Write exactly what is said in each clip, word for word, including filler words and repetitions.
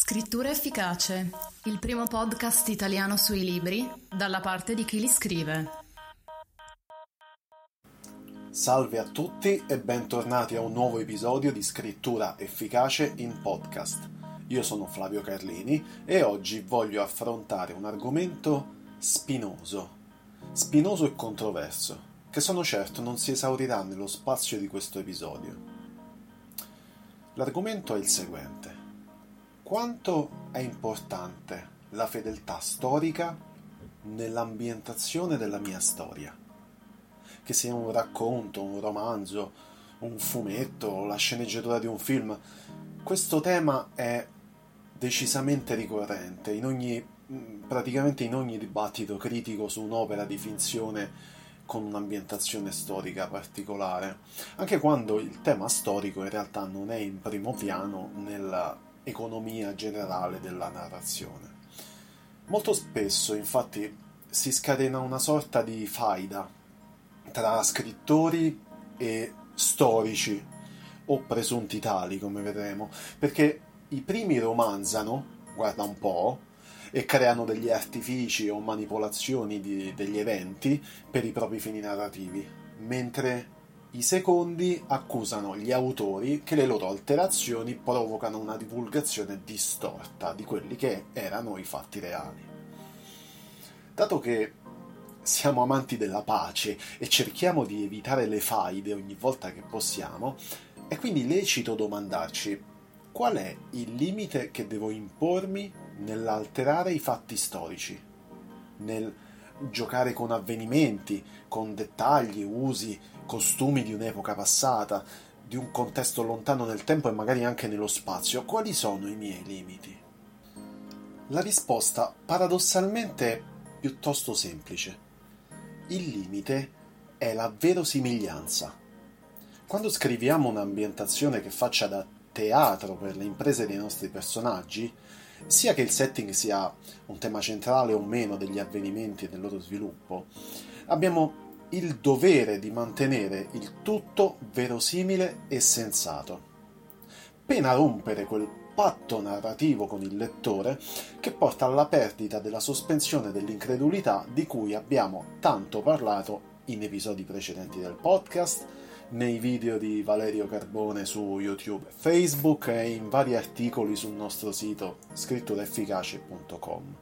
Scrittura efficace, il primo podcast italiano sui libri, dalla parte di chi li scrive. Salve a tutti e bentornati a un nuovo episodio di Scrittura efficace in podcast. Io sono Flavio Carlini e oggi voglio affrontare un argomento spinoso, spinoso e controverso, che sono certo non si esaurirà nello spazio di questo episodio. L'argomento è il seguente. Quanto è importante la fedeltà storica nell'ambientazione della mia storia? Che sia un racconto, un romanzo, un fumetto, la sceneggiatura di un film, questo tema è decisamente ricorrente in ogni, praticamente in ogni dibattito critico su un'opera di finzione con un'ambientazione storica particolare, anche quando il tema storico in realtà non è in primo piano nella economia generale della narrazione. Molto spesso, infatti, si scatena una sorta di faida tra scrittori e storici, o presunti tali, come vedremo, perché i primi romanzano, guarda un po', e creano degli artifici o manipolazioni di, degli eventi per i propri fini narrativi, mentre i secondi accusano gli autori che le loro alterazioni provocano una divulgazione distorta di quelli che erano i fatti reali. Dato che siamo amanti della pace e cerchiamo di evitare le faide ogni volta che possiamo, è quindi lecito domandarci qual è il limite che devo impormi nell'alterare i fatti storici, nel giocare con avvenimenti, con dettagli, usi, costumi di un'epoca passata, di un contesto lontano nel tempo e magari anche nello spazio. Quali sono i miei limiti? La risposta, paradossalmente, è piuttosto semplice. Il limite è la verosimiglianza. Quando scriviamo un'ambientazione che faccia da teatro per le imprese dei nostri personaggi, sia che il setting sia un tema centrale o meno degli avvenimenti e del loro sviluppo, abbiamo il dovere di mantenere il tutto verosimile e sensato, pena rompere quel patto narrativo con il lettore che porta alla perdita della sospensione dell'incredulità di cui abbiamo tanto parlato in episodi precedenti del podcast, nei video di Valerio Carbone su YouTube e Facebook e in vari articoli sul nostro sito scrittura efficace punto com.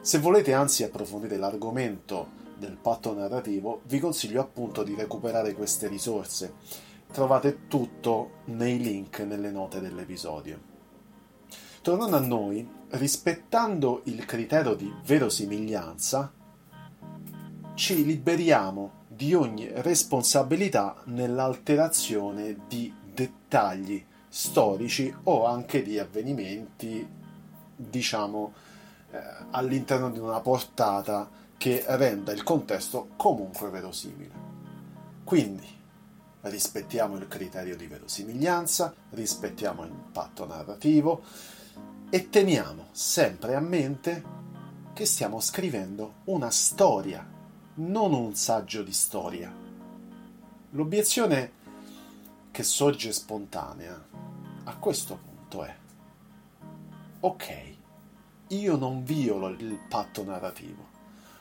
Se volete anzi approfondire l'argomento del patto narrativo, vi consiglio appunto di recuperare queste risorse. Trovate tutto nei link nelle note dell'episodio. Tornando a noi, rispettando il criterio di verosimiglianza, ci liberiamo di ogni responsabilità nell'alterazione di dettagli storici o anche di avvenimenti, diciamo, eh, all'interno di una portata che renda il contesto comunque verosimile. Quindi rispettiamo il criterio di verosimiglianza, rispettiamo il patto narrativo e teniamo sempre a mente che stiamo scrivendo una storia, non un saggio di storia. L'obiezione che sorge spontanea a questo punto è: ok, io non violo il patto narrativo,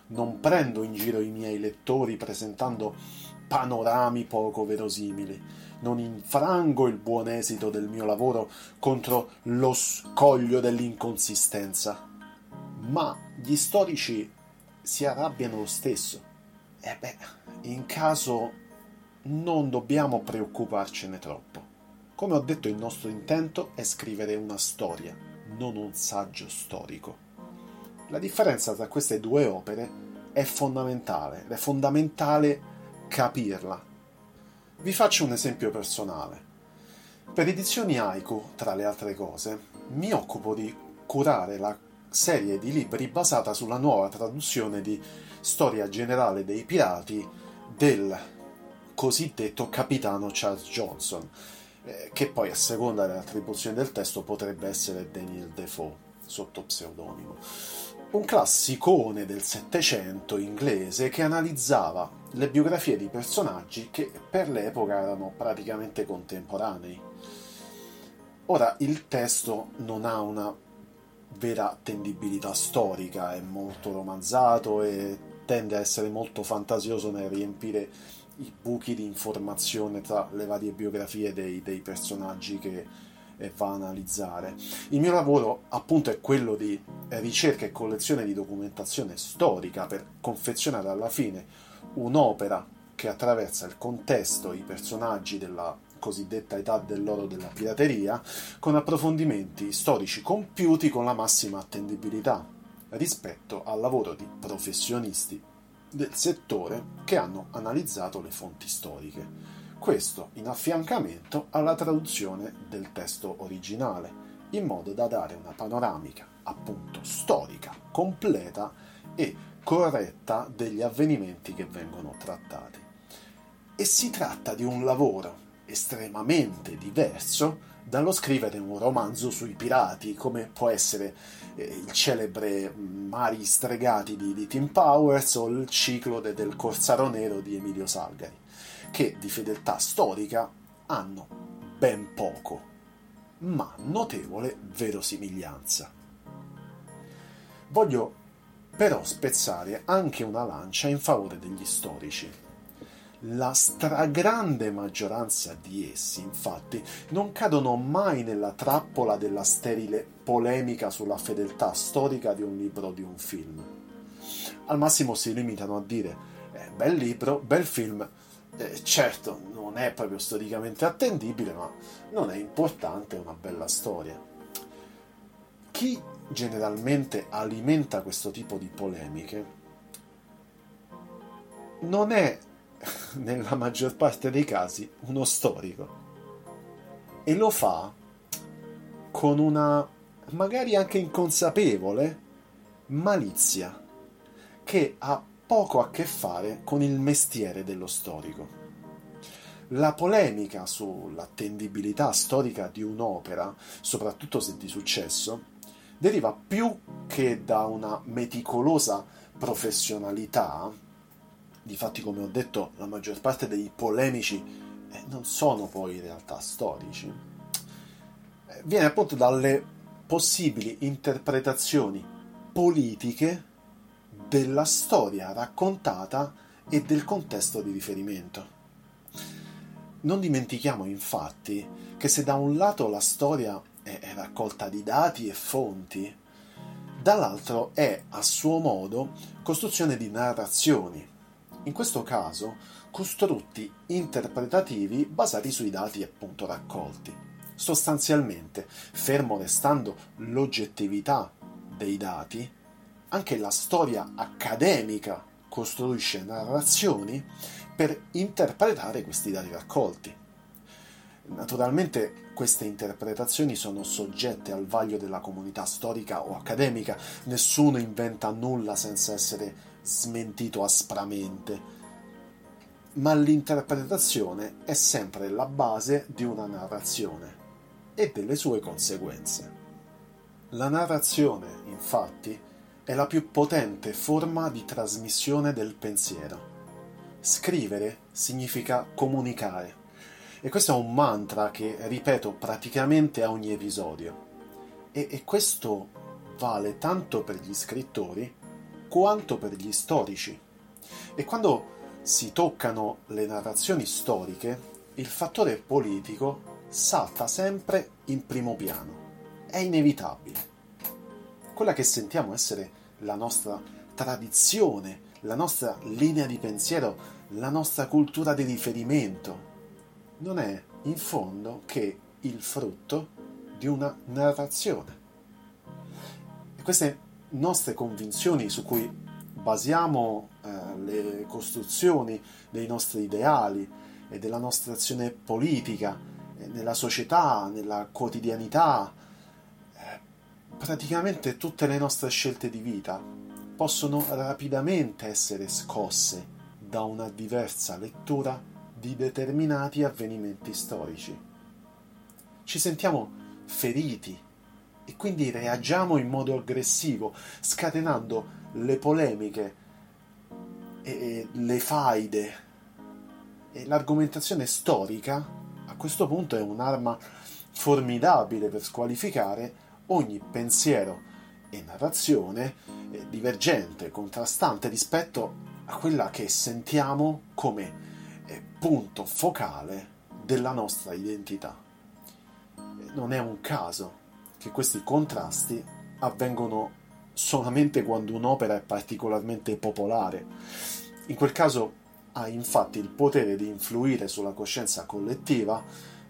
non prendo in giro i miei lettori presentando panorami poco verosimili, non infrango il buon esito del mio lavoro contro lo scoglio dell'inconsistenza, ma gli storici si arrabbiano lo stesso. E beh, in caso non dobbiamo preoccuparcene troppo. Come ho detto, il nostro intento è scrivere una storia, non un saggio storico. La differenza tra queste due opere è fondamentale, è fondamentale capirla. Vi faccio un esempio personale. Per Edizioni Haiku, tra le altre cose, mi occupo di curare la serie di libri basata sulla nuova traduzione di Storia generale dei pirati del cosiddetto capitano Charles Johnson, che poi a seconda dell'attribuzione del testo potrebbe essere Daniel Defoe, sotto pseudonimo. Un classicone del Settecento inglese che analizzava le biografie di personaggi che per l'epoca erano praticamente contemporanei. Ora, il testo non ha una vera attendibilità storica, è molto romanzato e tende a essere molto fantasioso nel riempire i buchi di informazione tra le varie biografie dei, dei personaggi che e va a analizzare. Il mio lavoro appunto è quello di ricerca e collezione di documentazione storica per confezionare alla fine un'opera che attraversa il contesto, i personaggi della cosiddetta età dell'oro della pirateria, con approfondimenti storici compiuti con la massima attendibilità rispetto al lavoro di professionisti del settore che hanno analizzato le fonti storiche. Questo in affiancamento alla traduzione del testo originale, in modo da dare una panoramica, appunto, storica, completa e corretta degli avvenimenti che vengono trattati. E si tratta di un lavoro estremamente diverso dallo scrivere un romanzo sui pirati, come può essere eh, il celebre Mari Stregati di, di Tim Powers o il ciclo de, del Corsaro Nero di Emilio Salgari, che di fedeltà storica hanno ben poco, ma notevole verosimiglianza. Voglio però spezzare anche una lancia in favore degli storici. La stragrande maggioranza di essi, infatti, non cadono mai nella trappola della sterile polemica sulla fedeltà storica di un libro o di un film. Al massimo si limitano a dire eh, bel libro, bel film. Eh, certo, non è proprio storicamente attendibile, ma non è importante, è una bella storia. Chi generalmente alimenta questo tipo di polemiche non è, nella maggior parte dei casi, uno storico, e lo fa con una, magari anche inconsapevole, malizia che ha poco a che fare con il mestiere dello storico. La polemica sull'attendibilità storica di un'opera, soprattutto se di successo, deriva più che da una meticolosa professionalità. Difatti, come ho detto, la maggior parte dei polemici eh, non sono poi in realtà storici. Eh, viene appunto dalle possibili interpretazioni politiche della storia raccontata e del contesto di riferimento. Non dimentichiamo infatti che se da un lato la storia è raccolta di dati e fonti, dall'altro è a suo modo costruzione di narrazioni, in questo caso costrutti interpretativi basati sui dati appunto raccolti. Sostanzialmente, fermo restando l'oggettività dei dati, anche la storia accademica costruisce narrazioni per interpretare questi dati raccolti. Naturalmente queste interpretazioni sono soggette al vaglio della comunità storica o accademica, nessuno inventa nulla senza essere smentito aspramente, ma l'interpretazione è sempre la base di una narrazione e delle sue conseguenze. La narrazione, infatti, è la più potente forma di trasmissione del pensiero. Scrivere significa comunicare, e questo è un mantra che ripeto praticamente a ogni episodio, e, e questo vale tanto per gli scrittori quanto per gli storici. E quando si toccano le narrazioni storiche, il fattore politico salta sempre in primo piano. È inevitabile. Quella che sentiamo essere la nostra tradizione, la nostra linea di pensiero, la nostra cultura di riferimento, non è in fondo che il frutto di una narrazione. E queste nostre convinzioni su cui basiamo eh, le costruzioni dei nostri ideali e della nostra azione politica eh, nella società, nella quotidianità, eh, praticamente tutte le nostre scelte di vita possono rapidamente essere scosse da una diversa lettura di determinati avvenimenti storici. Ci sentiamo feriti e quindi reagiamo in modo aggressivo, scatenando le polemiche e le faide. E l'argomentazione storica a questo punto è un'arma formidabile per squalificare ogni pensiero e narrazione divergente, contrastante rispetto a quella che sentiamo come punto focale della nostra identità. Non è un caso che questi contrasti avvengono solamente quando un'opera è particolarmente popolare. In quel caso ha infatti il potere di influire sulla coscienza collettiva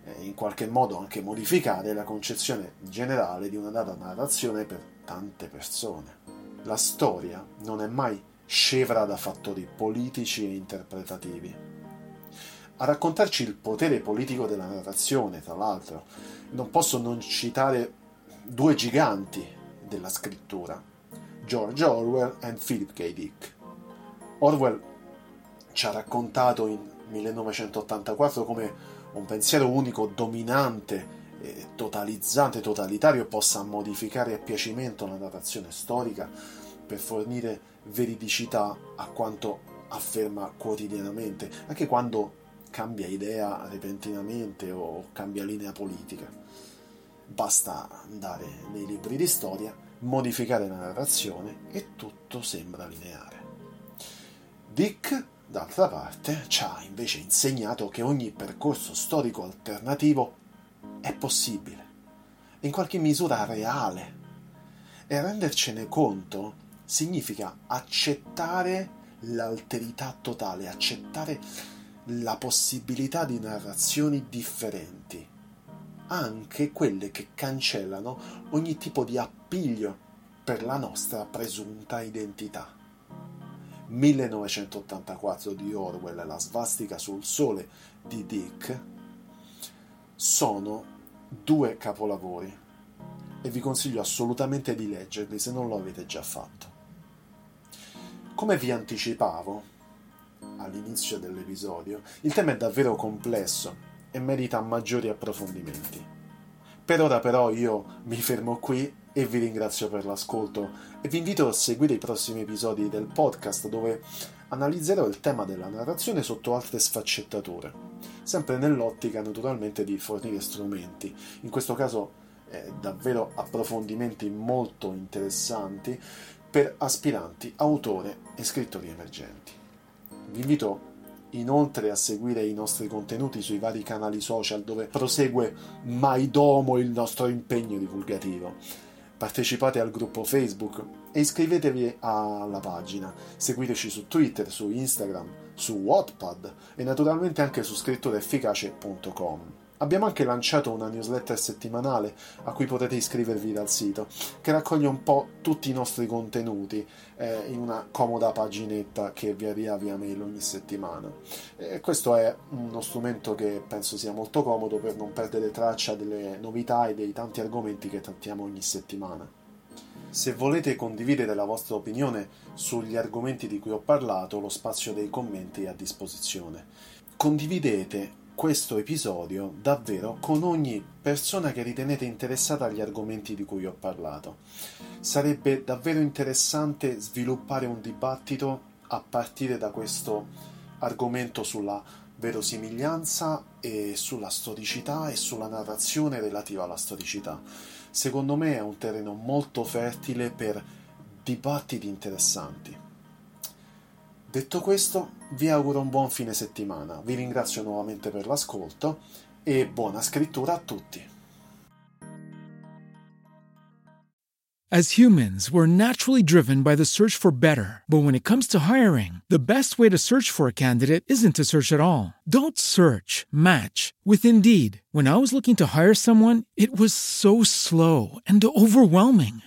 e in qualche modo anche modificare la concezione generale di una data narrazione per tante persone. La storia non è mai scevra da fattori politici e interpretativi. A raccontarci il potere politico della narrazione, tra l'altro, non posso non citare due giganti della scrittura, George Orwell e Philip K. Dick. Orwell ci ha raccontato in millenovecentottantaquattro come un pensiero unico, dominante, e totalizzante, totalitario, possa modificare a piacimento la narrazione storica per fornire veridicità a quanto afferma quotidianamente, anche quando cambia idea repentinamente o cambia linea politica. Basta andare nei libri di storia, modificare la narrazione e tutto sembra lineare. Dick, d'altra parte, ci ha invece insegnato che ogni percorso storico alternativo è possibile, in qualche misura reale, e rendercene conto significa accettare l'alterità totale, accettare la possibilità di narrazioni differenti, anche quelle che cancellano ogni tipo di appiglio per la nostra presunta identità. millenovecentottantaquattro di Orwell e La svastica sul sole di Dick sono due capolavori e vi consiglio assolutamente di leggerli se non lo avete già fatto. Come vi anticipavo all'inizio dell'episodio, il tema è davvero complesso e merita maggiori approfondimenti. Per ora però io mi fermo qui e vi ringrazio per l'ascolto e vi invito a seguire i prossimi episodi del podcast, dove analizzerò il tema della narrazione sotto altre sfaccettature, sempre nell'ottica naturalmente di fornire strumenti, in questo caso eh, davvero approfondimenti molto interessanti per aspiranti, autori e scrittori emergenti. Vi invito inoltre a seguire i nostri contenuti sui vari canali social, dove prosegue mai domo il nostro impegno divulgativo. Partecipate al gruppo Facebook e iscrivetevi alla pagina. Seguiteci su Twitter, su Instagram, su Wattpad e naturalmente anche su scrittura efficace punto com. Abbiamo anche lanciato una newsletter settimanale a cui potete iscrivervi dal sito, che raccoglie un po' tutti i nostri contenuti eh, in una comoda paginetta che vi arriva via mail ogni settimana. E questo è uno strumento che penso sia molto comodo per non perdere traccia delle novità e dei tanti argomenti che trattiamo ogni settimana. Se volete condividere la vostra opinione sugli argomenti di cui ho parlato, lo spazio dei commenti è a disposizione. Condividete questo episodio davvero con ogni persona che ritenete interessata agli argomenti di cui ho parlato. Sarebbe davvero interessante sviluppare un dibattito a partire da questo argomento sulla verosimiglianza e sulla storicità e sulla narrazione relativa alla storicità. Secondo me è un terreno molto fertile per dibattiti interessanti. Detto questo, vi auguro un buon fine settimana, vi ringrazio nuovamente per l'ascolto e buona scrittura a tutti. As humans, we're naturally driven by the search for better. But when it comes to hiring, the best way to search for a candidate isn't to search at all. Don't search, match with Indeed. When I was looking to hire someone, it was so slow and overwhelming.